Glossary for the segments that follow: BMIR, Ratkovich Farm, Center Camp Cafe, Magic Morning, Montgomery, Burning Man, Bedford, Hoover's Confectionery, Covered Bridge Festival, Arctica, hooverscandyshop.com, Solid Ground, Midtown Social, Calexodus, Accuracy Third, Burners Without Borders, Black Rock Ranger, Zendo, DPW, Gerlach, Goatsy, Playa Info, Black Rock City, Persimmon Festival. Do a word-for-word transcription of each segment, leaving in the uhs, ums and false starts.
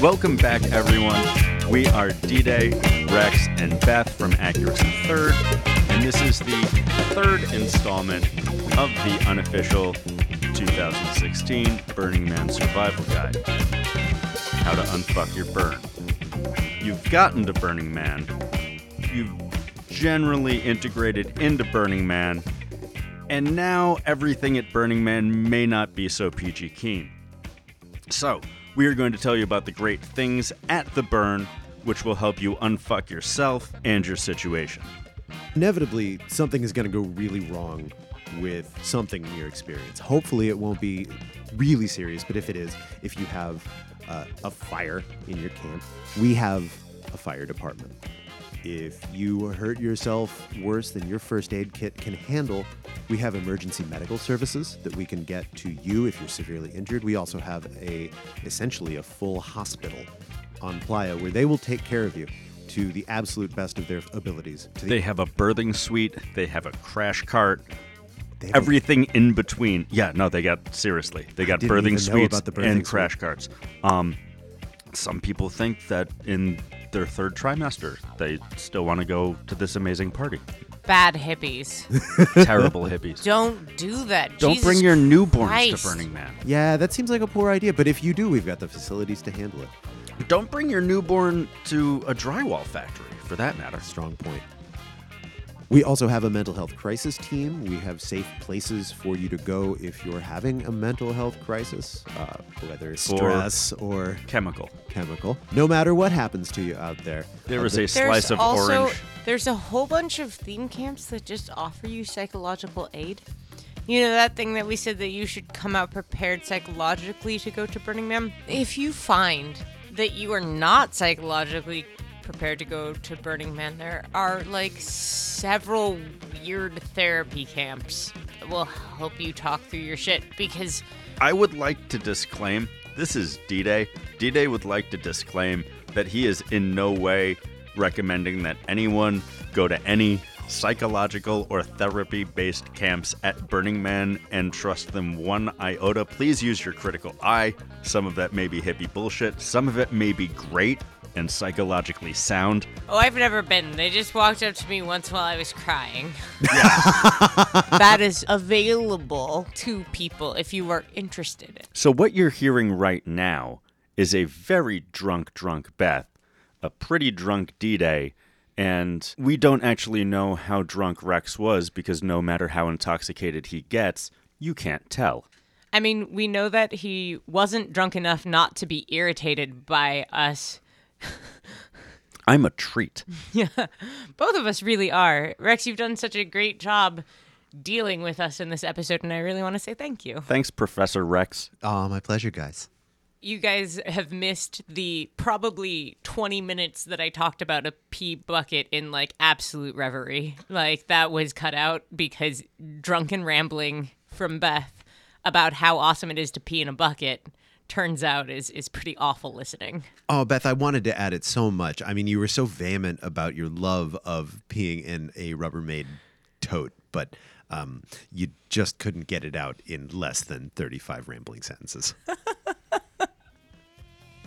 Welcome back, everyone. We are D-Day, Rex, and Beth from Accuracy Third, and this is the third installment of the unofficial two thousand sixteen Burning Man Survival Guide. How to unfuck your burn. You've gotten to Burning Man. You've generally integrated into Burning Man, and now everything at Burning Man may not be so P G keen. So, we are going to tell you about the great things at the burn, which will help you unfuck yourself and your situation. Inevitably, something is going to go really wrong with something in your experience. Hopefully, it won't be really serious, but if it is, if you have uh, a fire in your camp, we have a fire department. If you hurt yourself worse than your first aid kit can handle, we have emergency medical services that we can get to you if you're severely injured. We also have a essentially a full hospital on Playa where they will take care of you to the absolute best of their abilities. To the they have a birthing suite. They have a crash cart. Everything a- in between. Yeah, no, they got, seriously, they got birthing suites the birthing and suite. crash carts. Um, some people think that in their third trimester, they still want to go to this amazing party. Bad hippies. Terrible hippies. Don't do that. Don't Jesus bring your newborns Christ. to Burning Man. Yeah, that seems like a poor idea, but if you do, we've got the facilities to handle it. Don't bring your newborn to a drywall factory, for that matter. Strong point. We also have a mental health crisis team. We have safe places for you to go if you're having a mental health crisis, uh, whether it's stress or, or... Chemical. Chemical. No matter what happens to you out there. There uh, is the, a slice of also, orange. There's a whole bunch of theme camps that just offer you psychological aid. You know that thing that we said that you should come out prepared psychologically to go to Burning Man? If you find that you are not psychologically prepared to go to Burning Man, there are like several weird therapy camps that will help you talk through your shit, because I would like to disclaim, this is D-Day. D-Day would like to disclaim that he is in no way recommending that anyone go to any psychological or therapy-based camps at Burning Man and trust them one iota. Please use your critical eye. Some of that may be hippie bullshit. Some of it may be great and psychologically sound. Oh, I've never been. They just walked up to me once while I was crying. Yeah. That is available to people if you are interested in. So what you're hearing right now is a very drunk, drunk Beth, a pretty drunk D-Day, and we don't actually know how drunk Rex was because no matter how intoxicated he gets, you can't tell. I mean, we know that he wasn't drunk enough not to be irritated by us. I'm a treat. Yeah, both of us really are. Rex, you've done such a great job dealing with us in this episode, and I really want to say thank you. Thanks, Professor Rex. Oh, my pleasure, guys. You guys have missed the probably twenty minutes that I talked about a pee bucket in, like, absolute reverie. Like, that was cut out because drunken rambling from Beth about how awesome it is to pee in a bucket turns out is is pretty awful listening. Oh, Beth, I wanted to add it so much. I mean, you were so vehement about your love of peeing in a Rubbermaid tote, but um, you just couldn't get it out in less than thirty-five rambling sentences.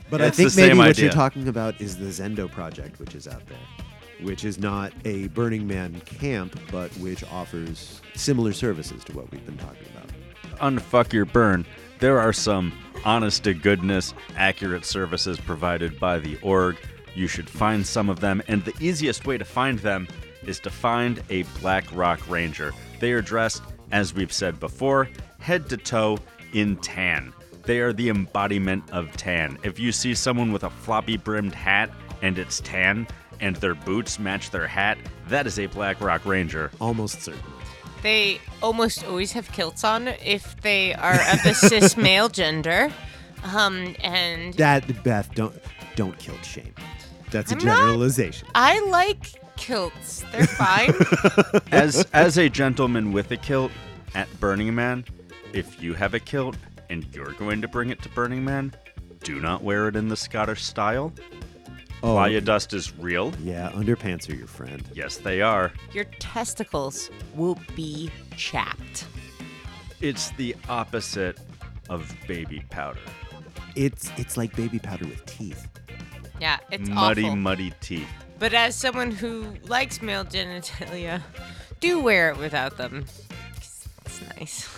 But yeah, I think maybe what idea. you're talking about is the Zendo project, which is out there, which is not a Burning Man camp, but which offers similar services to what we've been talking about. Unfuck your burn. There are some honest-to-goodness, accurate services provided by the org. You should find some of them, and the easiest way to find them is to find a Black Rock Ranger. They are dressed, as we've said before, head-to-toe in tan. They are the embodiment of tan. If you see someone with a floppy-brimmed hat and it's tan, and their boots match their hat, that is a Black Rock Ranger. Almost certain. They almost always have kilts on if they are of the cis male gender, um, and that Beth don't don't kilt shame. That's I'm a generalization. Not, I like kilts; they're fine. As as a gentleman with a kilt at Burning Man, if you have a kilt and you're going to bring it to Burning Man, do not wear it in the Scottish style. Oh, Playa dust is real. Yeah, underpants are your friend. Yes, they are. Your testicles will be chapped. It's the opposite of baby powder. It's it's like baby powder with teeth. Yeah, it's muddy, awful. Muddy teeth. But as someone who likes male genitalia, do wear it without them. It's nice.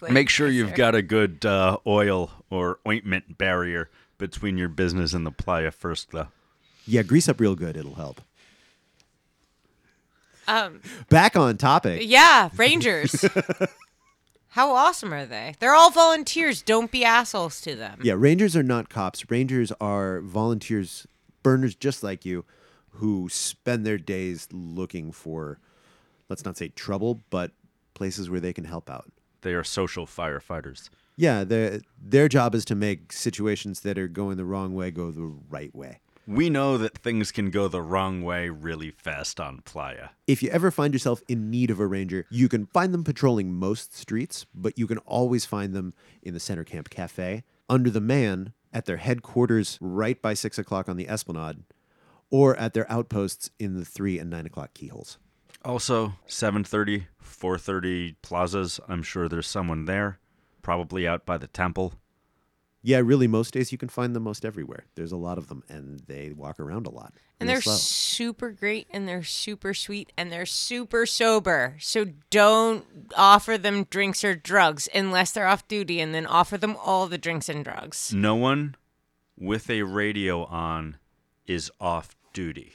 Like Make sure you've got a good uh, oil or ointment barrier between your business and the playa first, though. Yeah, grease up real good. It'll help. Um, Back on topic. Yeah, Rangers. How awesome are they? They're all volunteers. Don't be assholes to them. Yeah, Rangers are not cops. Rangers are volunteers, burners just like you, who spend their days looking for, let's not say trouble, but places where they can help out. They are social firefighters. Yeah, their their job is to make situations that are going the wrong way go the right way. We know that things can go the wrong way really fast on Playa. If you ever find yourself in need of a ranger, you can find them patrolling most streets, but you can always find them in the Center Camp Cafe, under the man, at their headquarters right by six o'clock on the Esplanade, or at their outposts in the three and nine o'clock keyholes. Also, seven thirty, four thirty plazas. I'm sure there's someone there, probably out by the temple. Yeah, really, most days you can find them most everywhere. There's a lot of them, and they walk around a lot. And they're slow. Super great, and they're super sweet, and they're super sober. So don't offer them drinks or drugs unless they're off duty, and then offer them all the drinks and drugs. No one with a radio on is off duty.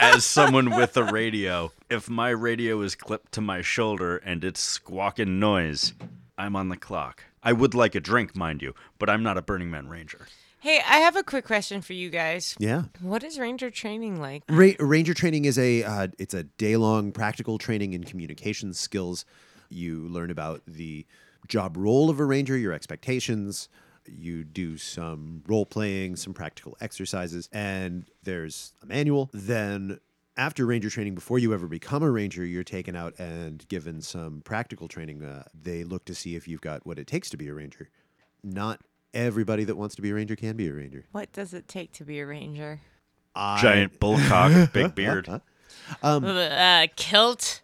As someone with a radio, if my radio is clipped to my shoulder and it's squawking noise, I'm on the clock. I would like a drink, mind you, but I'm not a Burning Man Ranger. Hey, I have a quick question for you guys. Yeah. What is Ranger training like? Ra- Ranger training is a uh, it's a day-long practical training in communication skills. You learn about the job role of a ranger, your expectations. You do some role-playing, some practical exercises, and there's a manual. Then after ranger training, before you ever become a ranger, you're taken out and given some practical training. Uh, they look to see if you've got what it takes to be a ranger. Not everybody that wants to be a ranger can be a ranger. What does it take to be a ranger? I... Giant bullcock, big beard. Huh? Um, uh, kilt.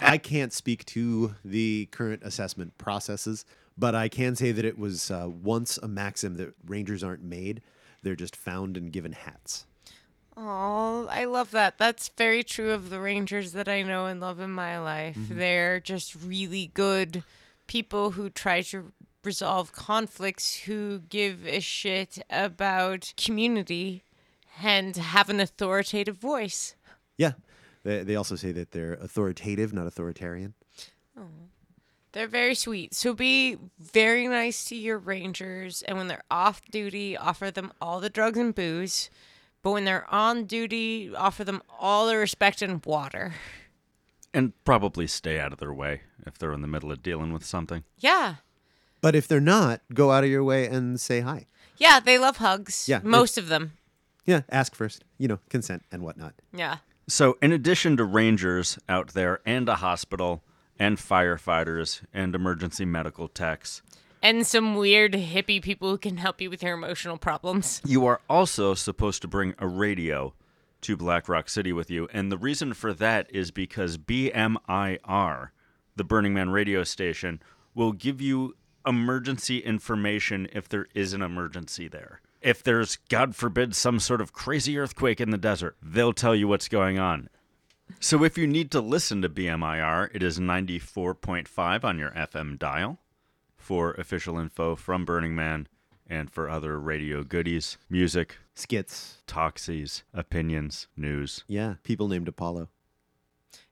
I can't speak to the current assessment processes, but I can say that it was uh, once a maxim that rangers aren't made. They're just found and given hats. Oh, I love that. That's very true of the rangers that I know and love in my life. Mm-hmm. They're just really good people who try to resolve conflicts, who give a shit about community and have an authoritative voice. Yeah. They, they also say that they're authoritative, not authoritarian. Oh. They're very sweet. So be very nice to your rangers. And when they're off duty, offer them all the drugs and booze. But when they're on duty, offer them all the respect and water. And probably stay out of their way if they're in the middle of dealing with something. Yeah. But if they're not, go out of your way and say hi. Yeah, they love hugs. Yeah. Most of them. Yeah, ask first. You know, consent and whatnot. Yeah. So in addition to rangers out there and a hospital... and firefighters, and emergency medical techs. And some weird hippie people who can help you with your emotional problems. You are also supposed to bring a radio to Black Rock City with you. And the reason for that is because B M I R, the Burning Man radio station, will give you emergency information if there is an emergency there. If there's, God forbid, some sort of crazy earthquake in the desert, they'll tell you what's going on. So if you need to listen to B M I R, it is ninety-four point five on your F M dial. For official info from Burning Man and for other radio goodies, music, skits, talksies, opinions, news. Yeah, people named Apollo.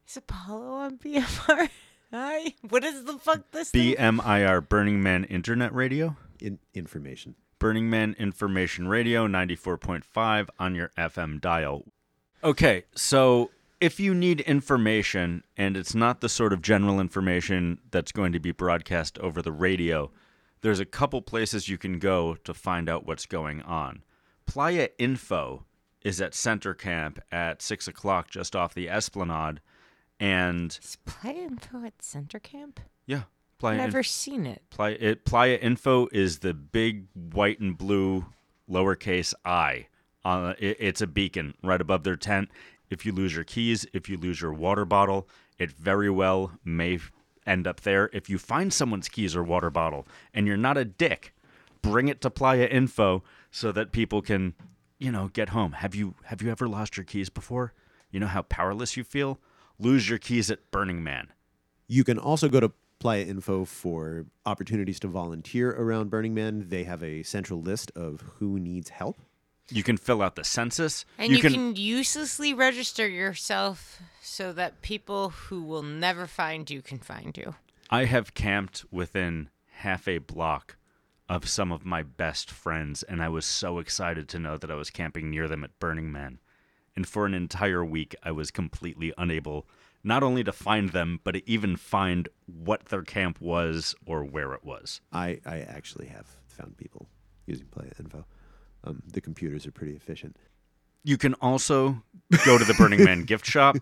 Is Apollo on B M I R? Hi. What is the fuck this thing? B M I R, Burning Man Internet Radio? In- information. Burning Man Information Radio, ninety-four point five on your F M dial. Okay, so... if you need information, and it's not the sort of general information that's going to be broadcast over the radio, there's a couple places you can go to find out what's going on. Playa Info is at Center Camp at six o'clock just off the Esplanade. And is Playa Info at Center Camp? Yeah. Playa I've never Inf- seen it. Playa, it. Playa Info is the big white and blue lowercase I. Uh, it, it's a beacon right above their tent. if you lose your keys, if you lose your water bottle, it very well may end up there. If you find someone's keys or water bottle and you're not a dick, bring it to Playa Info so that people can, you know, get home. Have you have you ever lost your keys before? You know how powerless you feel? Lose your keys at Burning Man. You can also go to Playa Info for opportunities to volunteer around Burning Man. They have a central list of who needs help. You can fill out the census. And you, you can, can uselessly register yourself so that people who will never find you can find you. I have camped within half a block of some of my best friends, and I was so excited to know that I was camping near them at Burning Man. And for an entire week, I was completely unable not only to find them, but to even find what their camp was or where it was. I, I actually have found people using Playa Info. Um, the computers are pretty efficient. You can also go to the Burning Man gift shop.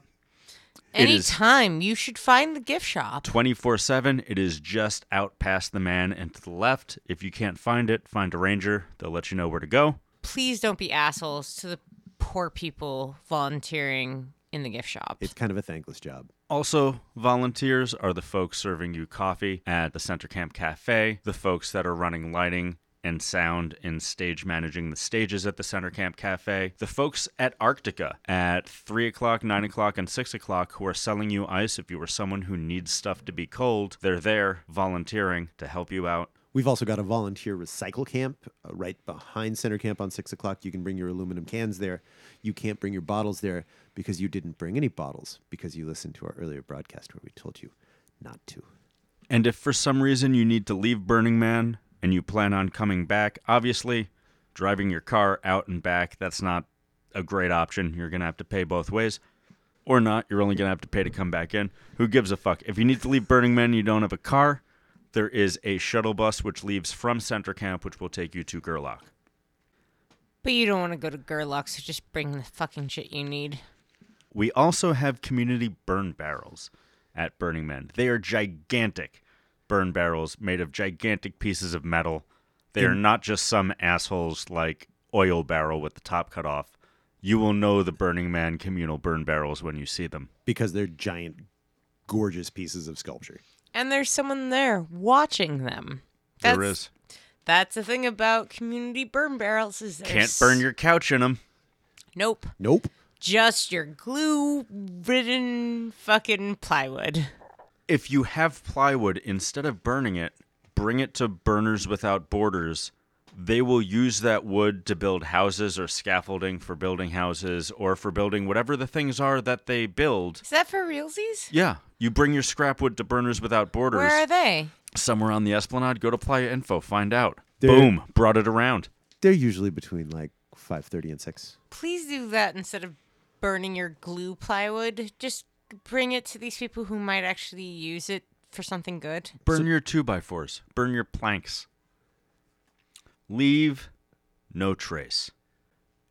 Anytime. You should find the gift shop. twenty-four seven. It is just out past the man and to the left. If you can't find it, find a ranger. They'll let you know where to go. Please don't be assholes to the poor people volunteering in the gift shop. It's kind of a thankless job. Also, volunteers are the folks serving you coffee at the Center Camp Cafe, the folks that are running lighting and sound and stage managing the stages at the Center Camp Cafe, the folks at Arctica at three o'clock, nine o'clock, and six o'clock who are selling you ice. If you were someone who needs stuff to be cold, they're there volunteering to help you out. We've also got a volunteer recycle camp uh, right behind Center Camp on six o'clock. You can bring your aluminum cans there. You can't bring your bottles there because you didn't bring any bottles because you listened to our earlier broadcast where we told you not to. And if for some reason you need to leave Burning Man, and you plan on coming back, obviously, driving your car out and back, that's not a great option. You're going to have to pay both ways. Or not, you're only going to have to pay to come back in. Who gives a fuck? If you need to leave Burning Man and you don't have a car, there is a shuttle bus which leaves from Center Camp, which will take you to Gerlach. But you don't want to go to Gerlach, so just bring the fucking shit you need. We also have community burn barrels at Burning Man. They are gigantic. Burn barrels made of gigantic pieces of metal. They are not just some assholes like oil barrel with the top cut off. You will know the Burning Man communal burn barrels when you see them. Because they're giant, gorgeous pieces of sculpture. And there's someone there watching them. That's, there is. That's the thing about community burn barrels is there's... Can't burn your couch in them. Nope. Nope. Just your glue-ridden fucking plywood. If you have plywood, instead of burning it, bring it to Burners Without Borders. They will use that wood to build houses or scaffolding for building houses or for building whatever the things are that they build. Is that for realsies? Yeah. You bring your scrap wood to Burners Without Borders. Where are they? Somewhere on the Esplanade. Go to Playa Info. Find out. They're, Boom. Brought it around. They're usually between like five thirty and six. Please do that instead of burning your glue plywood. Just... bring it to these people who might actually use it for something good. Burn so, your two by fours. Burn your planks. Leave no trace.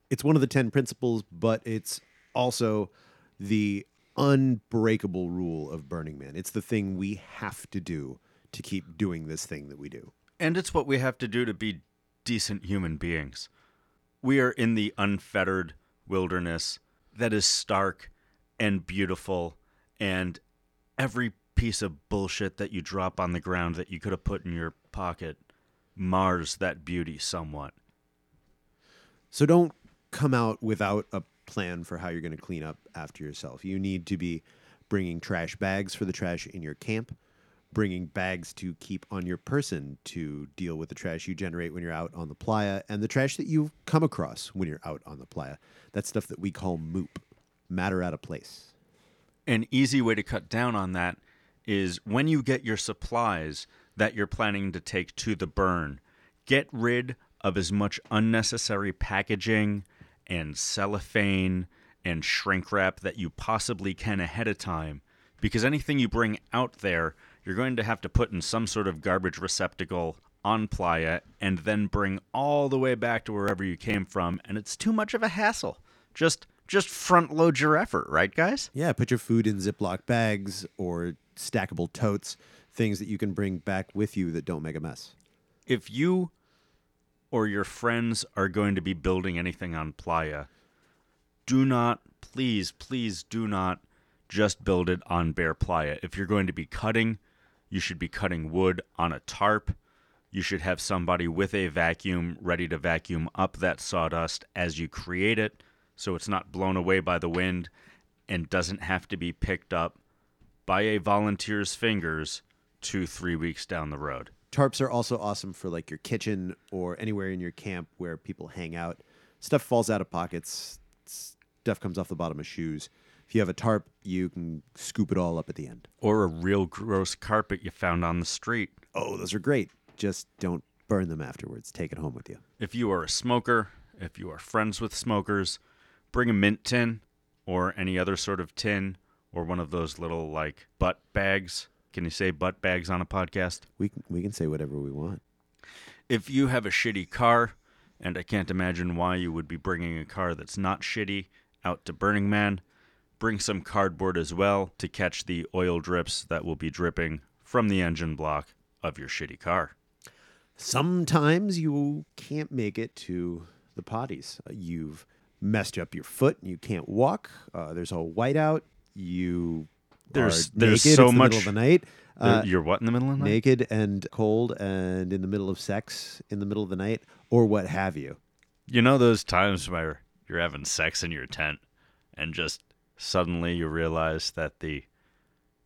It's one of the ten principles, but it's also the unbreakable rule of Burning Man. It's the thing we have to do to keep doing this thing that we do. And it's what we have to do to be decent human beings. We are in the unfettered wilderness that is stark and beautiful, and every piece of bullshit that you drop on the ground that you could have put in your pocket mars that beauty somewhat. So don't come out without a plan for how you're going to clean up after yourself. You need to be bringing trash bags for the trash in your camp, bringing bags to keep on your person to deal with the trash you generate when you're out on the playa, and the trash that you come across when you're out on the playa. That's stuff that we call moop. Matter out of place. An easy way to cut down on that is when you get your supplies that you're planning to take to the burn, get rid of as much unnecessary packaging and cellophane and shrink wrap that you possibly can ahead of time, because anything you bring out there, you're going to have to put in some sort of garbage receptacle on Playa and then bring all the way back to wherever you came from, and it's too much of a hassle. Just... Just front load your effort, right, guys? Yeah, put your food in Ziploc bags or stackable totes, things that you can bring back with you that don't make a mess. If you or your friends are going to be building anything on Playa, do not please, please do not just build it on bare playa. If you're going to be cutting, you should be cutting wood on a tarp. You should have somebody with a vacuum ready to vacuum up that sawdust as you create it, so it's not blown away by the wind and doesn't have to be picked up by a volunteer's fingers two, three weeks down the road. Tarps are also awesome for like your kitchen or anywhere in your camp where people hang out. Stuff falls out of pockets. Stuff comes off the bottom of shoes. If you have a tarp, you can scoop it all up at the end. Or a real gross carpet you found on the street. Oh, those are great. Just don't burn them afterwards. Take it home with you. If you are a smoker, if you are friends with smokers, bring a mint tin or any other sort of tin or one of those little like butt bags. Can you say butt bags on a podcast? We can, we can say whatever we want. If you have a shitty car, and I can't imagine why you would be bringing a car that's not shitty out to Burning Man, bring some cardboard as well to catch the oil drips that will be dripping from the engine block of your shitty car. Sometimes you can't make it to the potties. You've messed up your foot and you can't walk. Uh, there's a whiteout. You there's, are there's naked. So it's much, the middle of the night. Uh, you're what in the middle of the night? Naked and cold and in the middle of sex in the middle of the night or what have you. You know those times where you're having sex in your tent and just suddenly you realize that the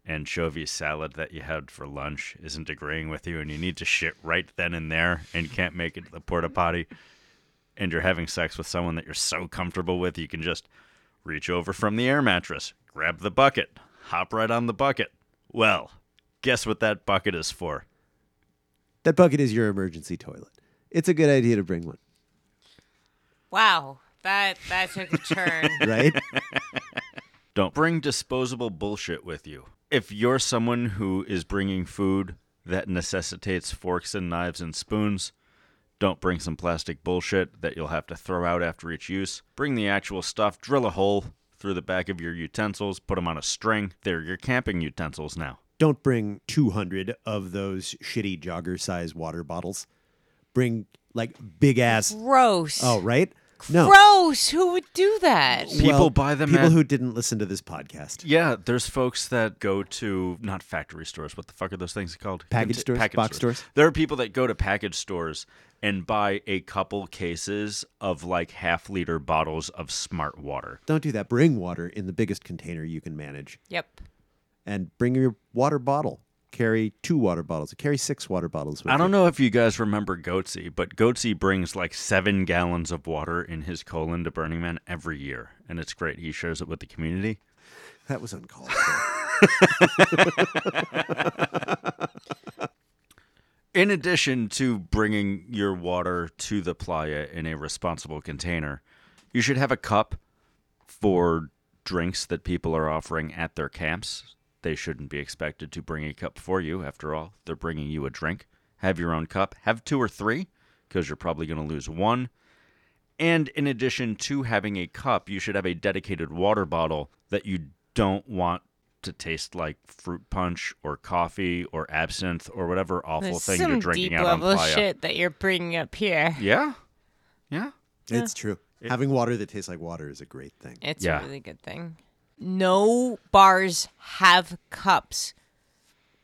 anchovy salad that you had for lunch isn't agreeing with you and you need to shit right then and there and can't make it to the porta potty and you're having sex with someone that you're so comfortable with you can just reach over from the air mattress, grab the bucket, hop right on the bucket. Well, guess what that bucket is for? That bucket is your emergency toilet. It's a good idea to bring one. Wow, that that took a turn. Right? Don't bring disposable bullshit with you. If you're someone who is bringing food that necessitates forks and knives and spoons, don't bring some plastic bullshit that you'll have to throw out after each use. Bring the actual stuff, drill a hole through the back of your utensils, put them on a string. They're your camping utensils now. Don't bring two hundred of those shitty jogger-sized water bottles. Bring, like, big-ass... Gross. Oh, right? No. Gross! Who would do that? People well, buy them People at... who didn't listen to this podcast. Yeah, there's folks that go to, not factory stores, what the fuck are those things called? Package Conti- stores? Package box stores. stores? There are people that go to package stores and buy a couple cases of like half-liter bottles of smart water. Don't do that. Bring water in the biggest container you can manage. Yep. And bring your water bottle. Carry two water bottles. Carry six water bottles. With I don't you. know if you guys remember Goatsy, but Goatsy brings like seven gallons of water in his colon to Burning Man every year, and it's great. He shares it with the community. That was uncalled for. In addition to bringing your water to the playa in a responsible container, you should have a cup for drinks that people are offering at their camps. They shouldn't be expected to bring a cup for you. After all, they're bringing you a drink. Have your own cup. Have two or three, because you're probably going to lose one. And in addition to having a cup, you should have a dedicated water bottle that you don't want to taste like fruit punch or coffee or absinthe or whatever awful There's thing you're drinking out on playa. Some deep-level shit that you're bringing up here. Yeah. Yeah. It's yeah. true. It, having water that tastes like water is a great thing. It's yeah. a really good thing. No bars have cups.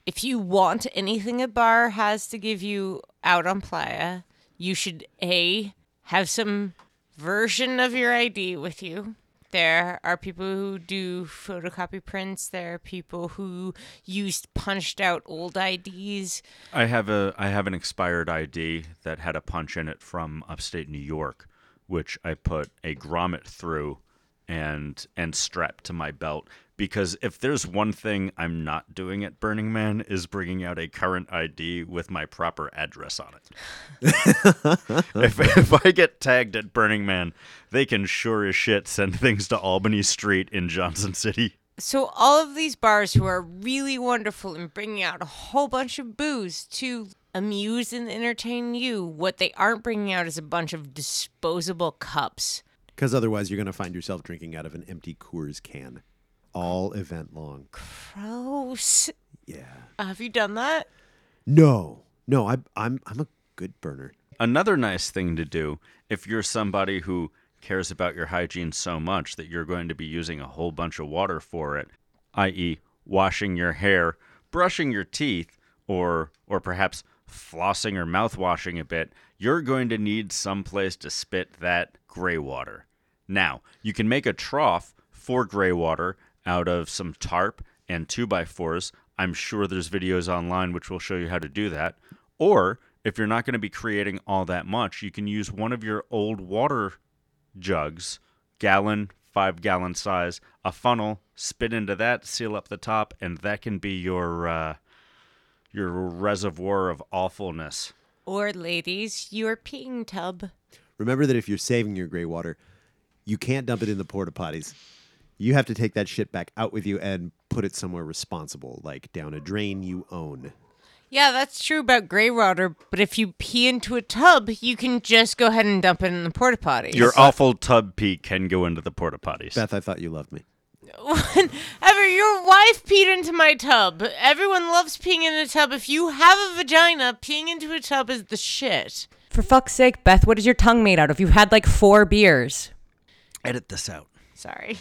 If you want anything a bar has to give you out on playa, you should A, have some version of your I D with you. There are people who do photocopy prints. There are people who used punched out old I Ds. I have a I have an expired I D that had a punch in it from upstate New York, which I put a grommet through and and strapped to my belt, because if there's one thing I'm not doing at Burning Man is bringing out a current I D with my proper address on it. if, if I get tagged at Burning Man, they can sure as shit send things to Albany Street in Johnson City. So all of these bars who are really wonderful in bringing out a whole bunch of booze to amuse and entertain you, what they aren't bringing out is a bunch of disposable cups. Because otherwise you're going to find yourself drinking out of an empty Coors can all event long. Gross. Yeah. Uh, have you done that? No. No, I, I'm I'm a good burner. Another nice thing to do, if you're somebody who cares about your hygiene so much that you're going to be using a whole bunch of water for it, that is washing your hair, brushing your teeth, or or perhaps flossing or mouthwashing a bit, you're going to need some place to spit that gray water. Now, you can make a trough for gray water out of some tarp and two by fours. I'm sure there's videos online which will show you how to do that. Or, if you're not going to be creating all that much, you can use one of your old water jugs, gallon, five-gallon size, a funnel, spit into that, seal up the top, and that can be your uh, your reservoir of awfulness. Or, ladies, your peeing tub. Remember that if you're saving your gray water, you can't dump it in the porta potties. You have to take that shit back out with you and put it somewhere responsible, like down a drain you own. Yeah, that's true about gray water, but if you pee into a tub, you can just go ahead and dump it in the porta potties. Your awful tub pee can go into the porta potties. Beth, I thought you loved me. Whenever your wife peed into my tub. Everyone loves peeing in a tub. If you have a vagina, peeing into a tub is the shit. For fuck's sake, Beth, what is your tongue made out of? You've had like four beers. Edit this out. Sorry.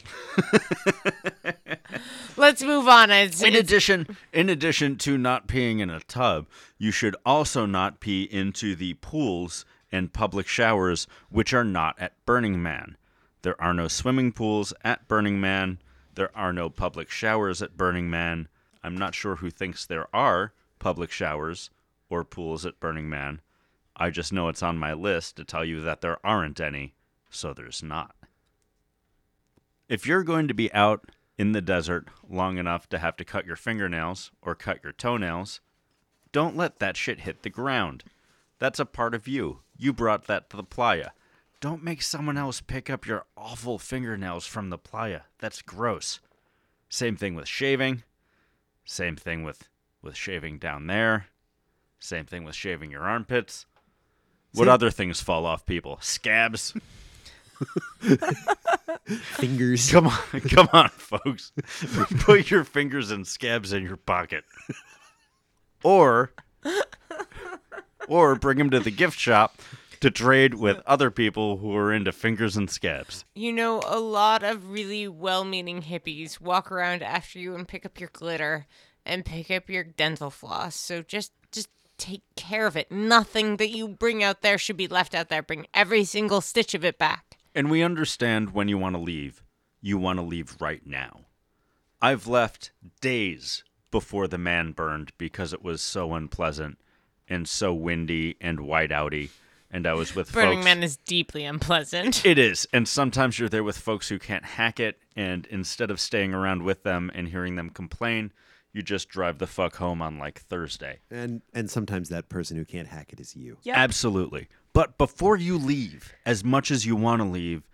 Let's move on. It's, in it's... addition, in addition to not peeing in a tub, you should also not pee into the pools and public showers, which are not at Burning Man. There are no swimming pools at Burning Man. There are no public showers at Burning Man. I'm not sure who thinks there are public showers or pools at Burning Man. I just know it's on my list to tell you that there aren't any, so there's not. If you're going to be out in the desert long enough to have to cut your fingernails or cut your toenails, don't let that shit hit the ground. That's a part of you. You brought that to the playa. Don't make someone else pick up your awful fingernails from the playa. That's gross. Same thing with shaving. Same thing with, with shaving down there. Same thing with shaving your armpits. What See? Other things fall off people? Scabs. Fingers. Come on, come on, folks. Put your fingers and scabs in your pocket. Or, or bring them to the gift shop to trade with other people who are into fingers and scabs. You know, a lot of really well-meaning hippies walk around after you and pick up your glitter and pick up your dental floss. So just, just take care of it. Nothing that you bring out there should be left out there. Bring every single stitch of it back. And we understand when you want to leave, you want to leave right now. I've left days before the man burned because it was so unpleasant and so windy and white-outy, and I was with Burning folks. Burning Man is deeply unpleasant. It is, and sometimes you're there with folks who can't hack it, and instead of staying around with them and hearing them complain, you just drive the fuck home on, like, Thursday. And and sometimes that person who can't hack it is you. Yep. Absolutely. But before you leave, as much as you want to leave,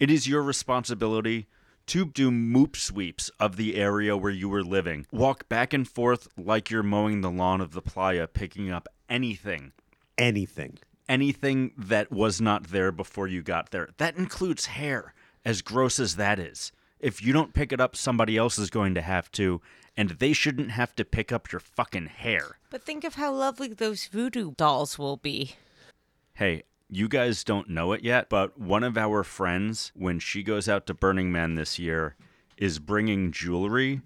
it is your responsibility to do moop sweeps of the area where you were living. Walk back and forth like you're mowing the lawn of the playa, picking up anything. Anything. Anything that was not there before you got there. That includes hair, as gross as that is. If you don't pick it up, somebody else is going to have to, and they shouldn't have to pick up your fucking hair. But think of how lovely those voodoo dolls will be. Hey, you guys don't know it yet, but one of our friends, when she goes out to Burning Man this year, is bringing jewelry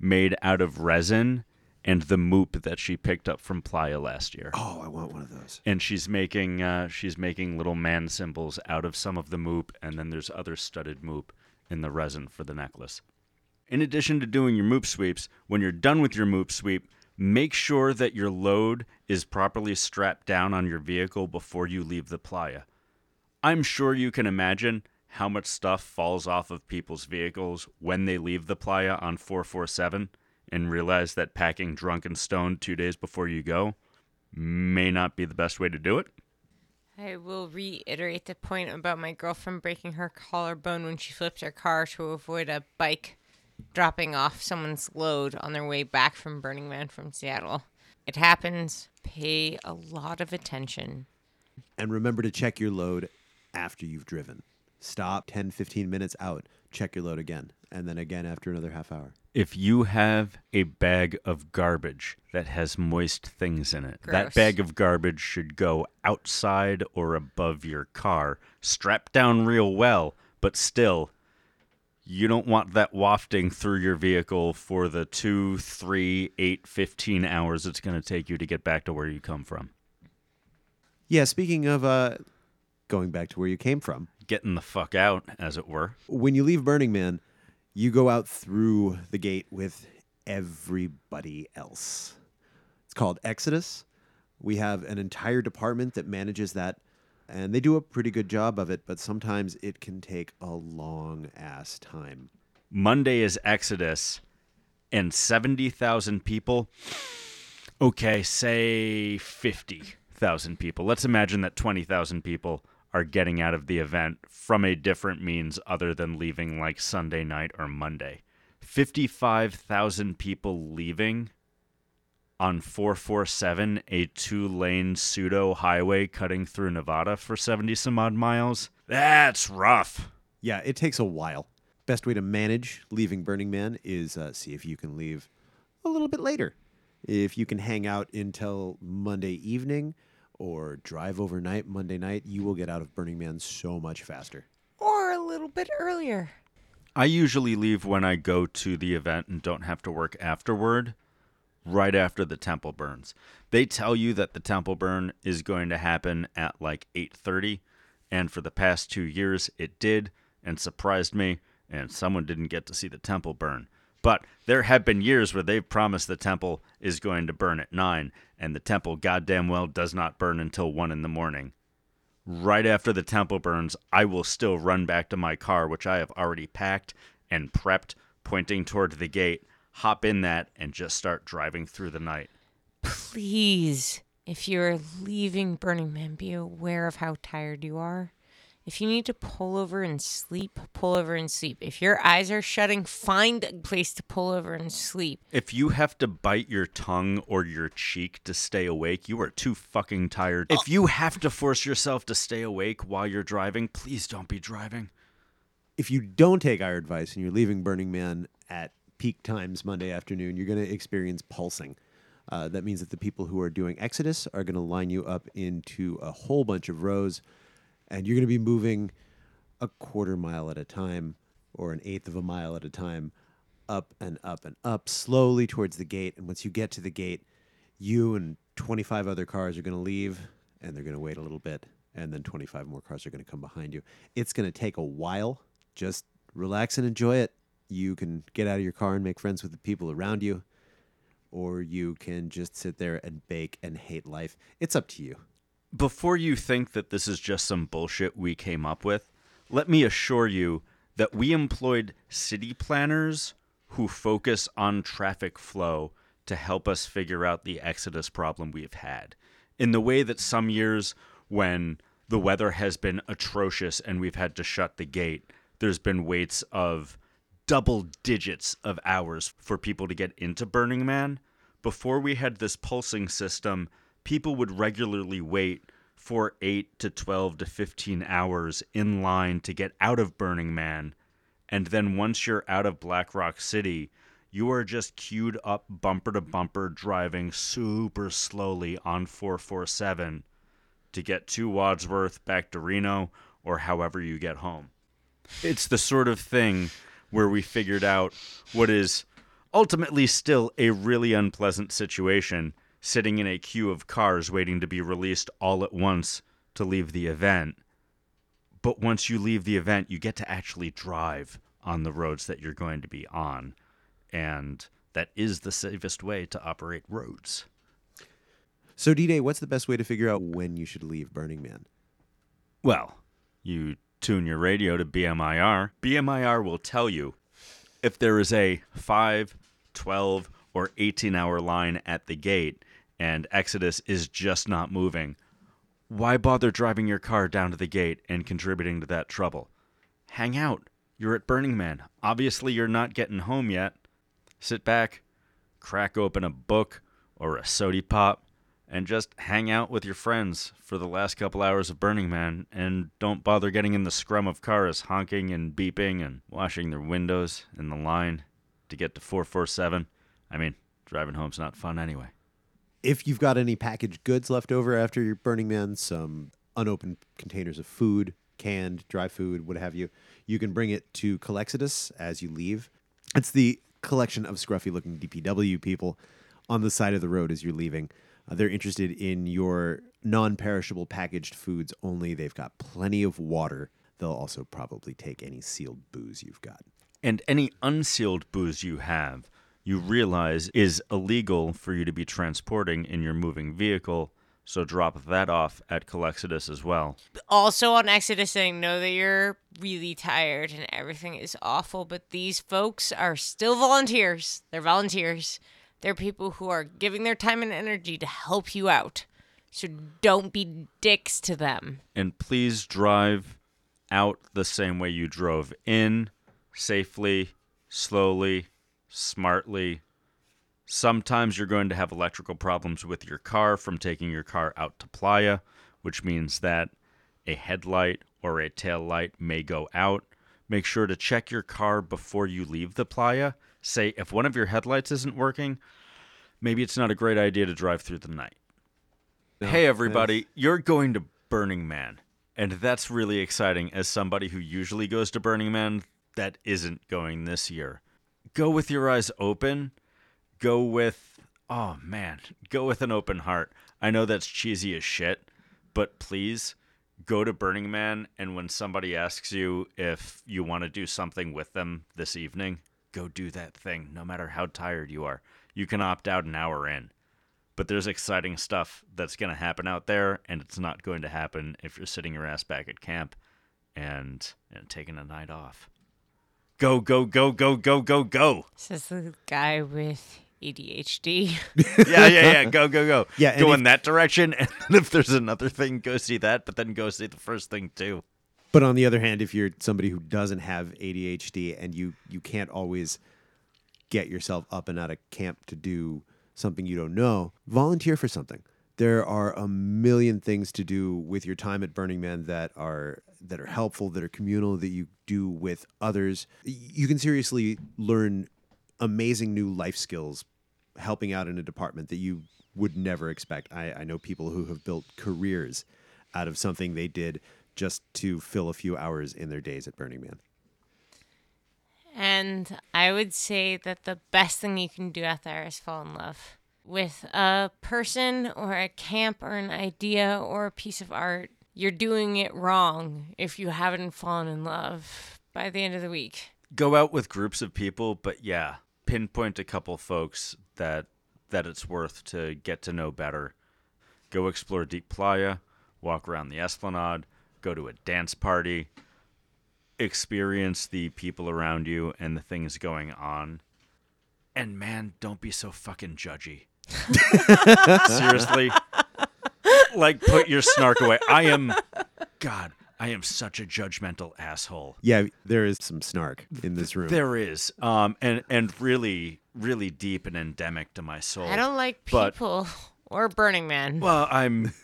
made out of resin and the moop that she picked up from Playa last year. Oh, I want one of those. And she's making uh, she's making little man symbols out of some of the moop, and then there's other studded moop in the resin for the necklace. In addition to doing your moop sweeps, when you're done with your moop sweep, make sure that your load is properly strapped down on your vehicle before you leave the playa. I'm sure you can imagine how much stuff falls off of people's vehicles when they leave the playa on four forty-seven and realize that packing drunk and stoned two days before you go may not be the best way to do it. I will reiterate the point about my girlfriend breaking her collarbone when she flipped her car to avoid a bike dropping off someone's load on their way back from Burning Man from Seattle. It happens. Pay a lot of attention. And remember to check your load after you've driven. Stop ten, fifteen minutes out. Check your load again. And then again after another half hour. If you have a bag of garbage that has moist things in it, Gross. That bag of garbage should go outside or above your car, strapped down real well, but still, you don't want that wafting through your vehicle for the two, three, eight, fifteen hours it's going to take you to get back to where you come from. Yeah, speaking of uh, going back to where you came from. Getting the fuck out, as it were. When you leave Burning Man, you go out through the gate with everybody else. It's called Exodus. We have an entire department that manages that, and they do a pretty good job of it, but sometimes it can take a long-ass time. Monday is Exodus, and seventy thousand people, okay, say fifty thousand people. Let's imagine that twenty thousand people are getting out of the event from a different means other than leaving like Sunday night or Monday. fifty-five thousand people leaving on four forty-seven, a two-lane pseudo-highway cutting through Nevada for seventy-some-odd miles. That's rough. Yeah, it takes a while. Best way to manage leaving Burning Man is uh, see if you can leave a little bit later. If you can hang out until Monday evening, or drive overnight Monday night, you will get out of Burning Man so much faster. Or a little bit earlier. I usually leave when I go to the event and don't have to work afterward, right after the temple burns. They tell you that the temple burn is going to happen at like eight thirty, and for the past two years it did, and surprised me, and someone didn't get to see the temple burn. But there have been years where they've promised the temple is going to burn at nine, and the temple goddamn well does not burn until one in the morning. Right after the temple burns, I will still run back to my car, which I have already packed and prepped, pointing toward the gate, hop in that, and just start driving through the night. Please, if you're leaving Burning Man, be aware of how tired you are. If you need to pull over and sleep, pull over and sleep. If your eyes are shutting, find a place to pull over and sleep. If you have to bite your tongue or your cheek to stay awake, you are too fucking tired. Oh. If you have to force yourself to stay awake while you're driving, please don't be driving. If you don't take our advice and you're leaving Burning Man at peak times Monday afternoon, you're going to experience pulsing. Uh, that means that the people who are doing Exodus are going to line you up into a whole bunch of rows, and you're going to be moving a quarter mile at a time or an eighth of a mile at a time up and up and up slowly towards the gate. And once you get to the gate, you and twenty-five other cars are going to leave, and they're going to wait a little bit, and then twenty-five more cars are going to come behind you. It's going to take a while. Just relax and enjoy it. You can get out of your car and make friends with the people around you, or you can just sit there and bake and hate life. It's up to you. Before you think that this is just some bullshit we came up with, let me assure you that we employed city planners who focus on traffic flow to help us figure out the Exodus problem we've had. In the way that some years when the weather has been atrocious and we've had to shut the gate, there's been waits of double digits of hours for people to get into Burning Man. Before we had this pulsing system, people would regularly wait for eight to twelve to fifteen hours in line to get out of Burning Man. And then once you're out of Black Rock City, you are just queued up bumper to bumper driving super slowly on four forty-seven to get to Wadsworth, back to Reno, or however you get home. It's the sort of thing where we figured out what is ultimately still a really unpleasant situation, sitting in a queue of cars waiting to be released all at once to leave the event. But once you leave the event, you get to actually drive on the roads that you're going to be on. And that is the safest way to operate roads. So, D-Day, what's the best way to figure out when you should leave Burning Man? Well, you tune your radio to B M I R. B M I R will tell you if there is a five, twelve, or eighteen-hour line at the gate, and Exodus is just not moving, why bother driving your car down to the gate and contributing to that trouble? Hang out. You're at Burning Man. Obviously, you're not getting home yet. Sit back, crack open a book or a soda pop, and just hang out with your friends for the last couple hours of Burning Man, and don't bother getting in the scrum of cars honking and beeping and washing their windows in the line. to get to four forty-seven. I mean, driving home's not fun anyway. If you've got any packaged goods left over after your Burning Man, some unopened containers of food, canned, dry food, what have you, you can bring it to Calexodus as you leave. It's the collection of scruffy-looking D P W people on the side of the road as you're leaving. Uh, they're interested in your non-perishable packaged foods only. They've got plenty of water. They'll also probably take any sealed booze you've got. And any unsealed booze you have, you realize is illegal for you to be transporting in your moving vehicle, so drop that off at Calexodus as well. Also on Exodus, I know that you're really tired and everything is awful, but these folks are still volunteers. They're volunteers. They're people who are giving their time and energy to help you out. So don't be dicks to them. And please drive out the same way you drove in. Safely, slowly, smartly. Sometimes you're going to have electrical problems with your car from taking your car out to Playa, which means that a headlight or a tail light may go out. Make sure to check your car before you leave the Playa. Say, if one of your headlights isn't working, maybe it's not a great idea to drive through the night. No, hey, everybody, yes. You're going to Burning Man, and that's really exciting as somebody who usually goes to Burning Man. That isn't going this year. Go with your eyes open. Go with, oh man, go with an open heart. I know that's cheesy as shit, but please go to Burning Man, and when somebody asks you if you want to do something with them this evening, go do that thing, no matter how tired you are. You can opt out an hour in, but there's exciting stuff that's going to happen out there, and it's not going to happen if you're sitting your ass back at camp and, and taking a night off. Go, go, go, go, go, go, go. Says the guy with A D H D. yeah, yeah, yeah. Go, go, go. Yeah, go in if, that direction. And if there's another thing, go see that. But then go see the first thing, too. But on the other hand, if you're somebody who doesn't have A D H D and you, you can't always get yourself up and out of camp to do something you don't know, volunteer for something. There are a million things to do with your time at Burning Man that are that are helpful, that are communal, that you do with others. You can seriously learn amazing new life skills helping out in a department that you would never expect. I, I know people who have built careers out of something they did just to fill a few hours in their days at Burning Man. And I would say that the best thing you can do out there is fall in love with a person or a camp or an idea or a piece of art. You're doing it wrong if you haven't fallen in love by the end of the week. Go out with groups of people, but yeah, pinpoint a couple folks that that it's worth to get to know better. Go explore Deep Playa, walk around the Esplanade, go to a dance party, experience the people around you and the things going on. And man, don't be so fucking judgy. Seriously. Like, put your snark away. I am, God, I am such a judgmental asshole. Yeah, there is some snark in this room. There is. Um, and, and really, really deep and endemic to my soul. I don't like people but, or Burning Man. Well, I'm,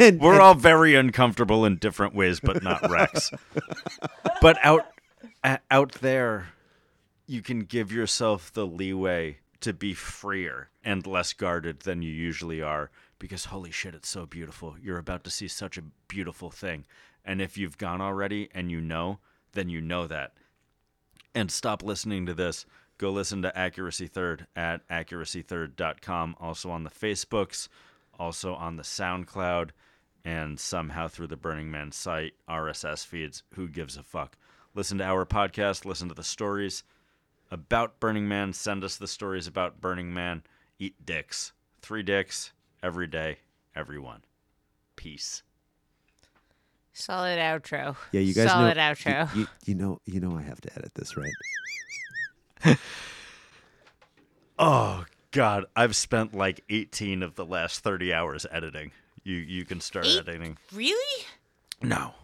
we're, we're all very uncomfortable in different ways, but not Rex. But out, out there, you can give yourself the leeway to be freer and less guarded than you usually are. Because holy shit, it's so beautiful. You're about to see such a beautiful thing. And if you've gone already and you know, then you know that. And stop listening to this. Go listen to Accuracy Third at accuracy third dot com. Also on the Facebooks, also on the SoundCloud, and somehow through the Burning Man site, R S S feeds. Who gives a fuck? Listen to our podcast. Listen to the stories about Burning Man. Send us the stories about Burning Man. Eat dicks. Three dicks. Every day, everyone. Peace. Solid outro. Yeah, you guys Solid know, outro. You, you, you know, you know I have to edit this, right? Oh, God. I've spent like eighteen of the last thirty hours editing. You you can start Eight? editing. Really? No.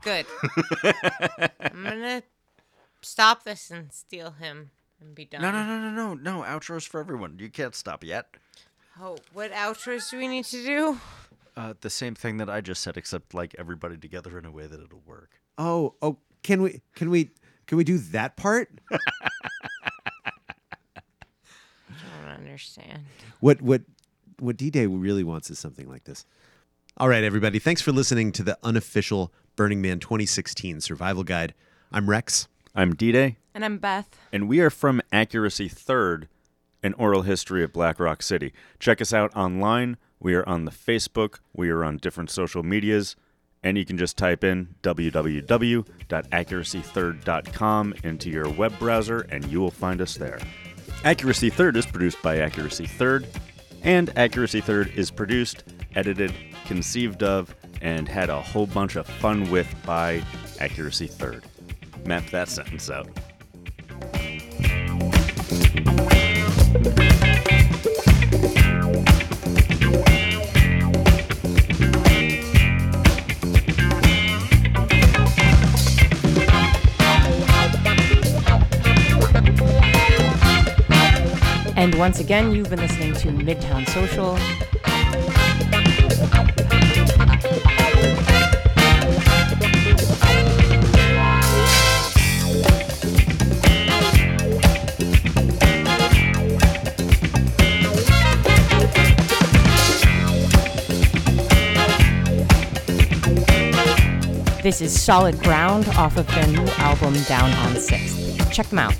Good. I'm going to stop this and steal him and be done. No, no, no, no, no. No, outros for everyone. You can't stop yet. Oh, what outros do we need to do? Uh, the same thing that I just said, except like everybody together in a way that it'll work. Oh, oh, can we, can we, can we do that part? understand. What what what D-Day really wants is something like this. All right, everybody. Thanks for listening to the unofficial Burning Man twenty sixteen Survival Guide. I'm Rex. I'm D-Day. And I'm Beth. And we are from Accuracy Third, an oral history of Black Rock City. Check us out online. We are on the Facebook. We are on different social medias. And you can just type in w w w dot accuracy third dot com into your web browser, and you will find us there. Accuracy Third is produced by Accuracy Third, and Accuracy Third is produced, edited, conceived of, and had a whole bunch of fun with by Accuracy Third. Map that sentence out. And once again, you've been listening to Midtown Social. This is Solid Ground off of their new album, Down on sixth. Check them out.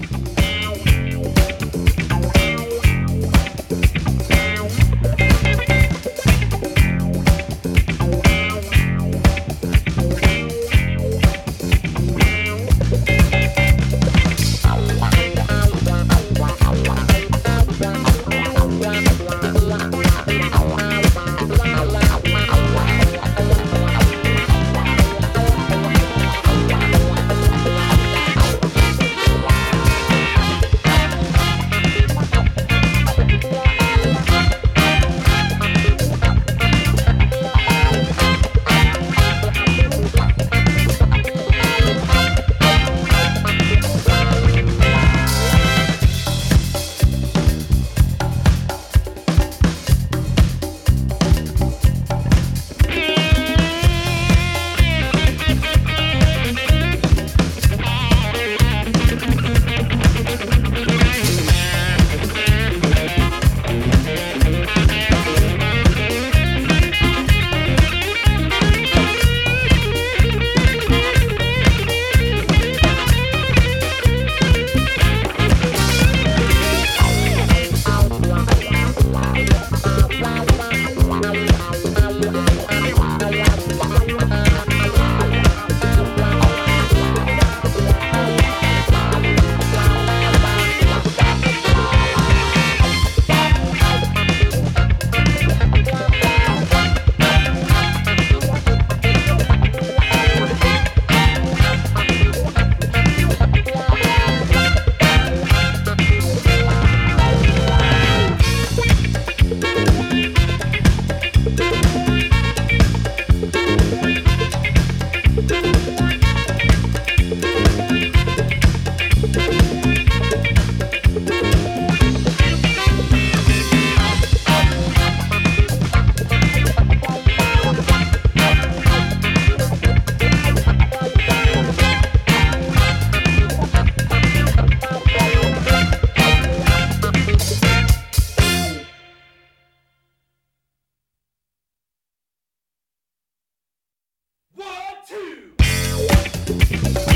Two.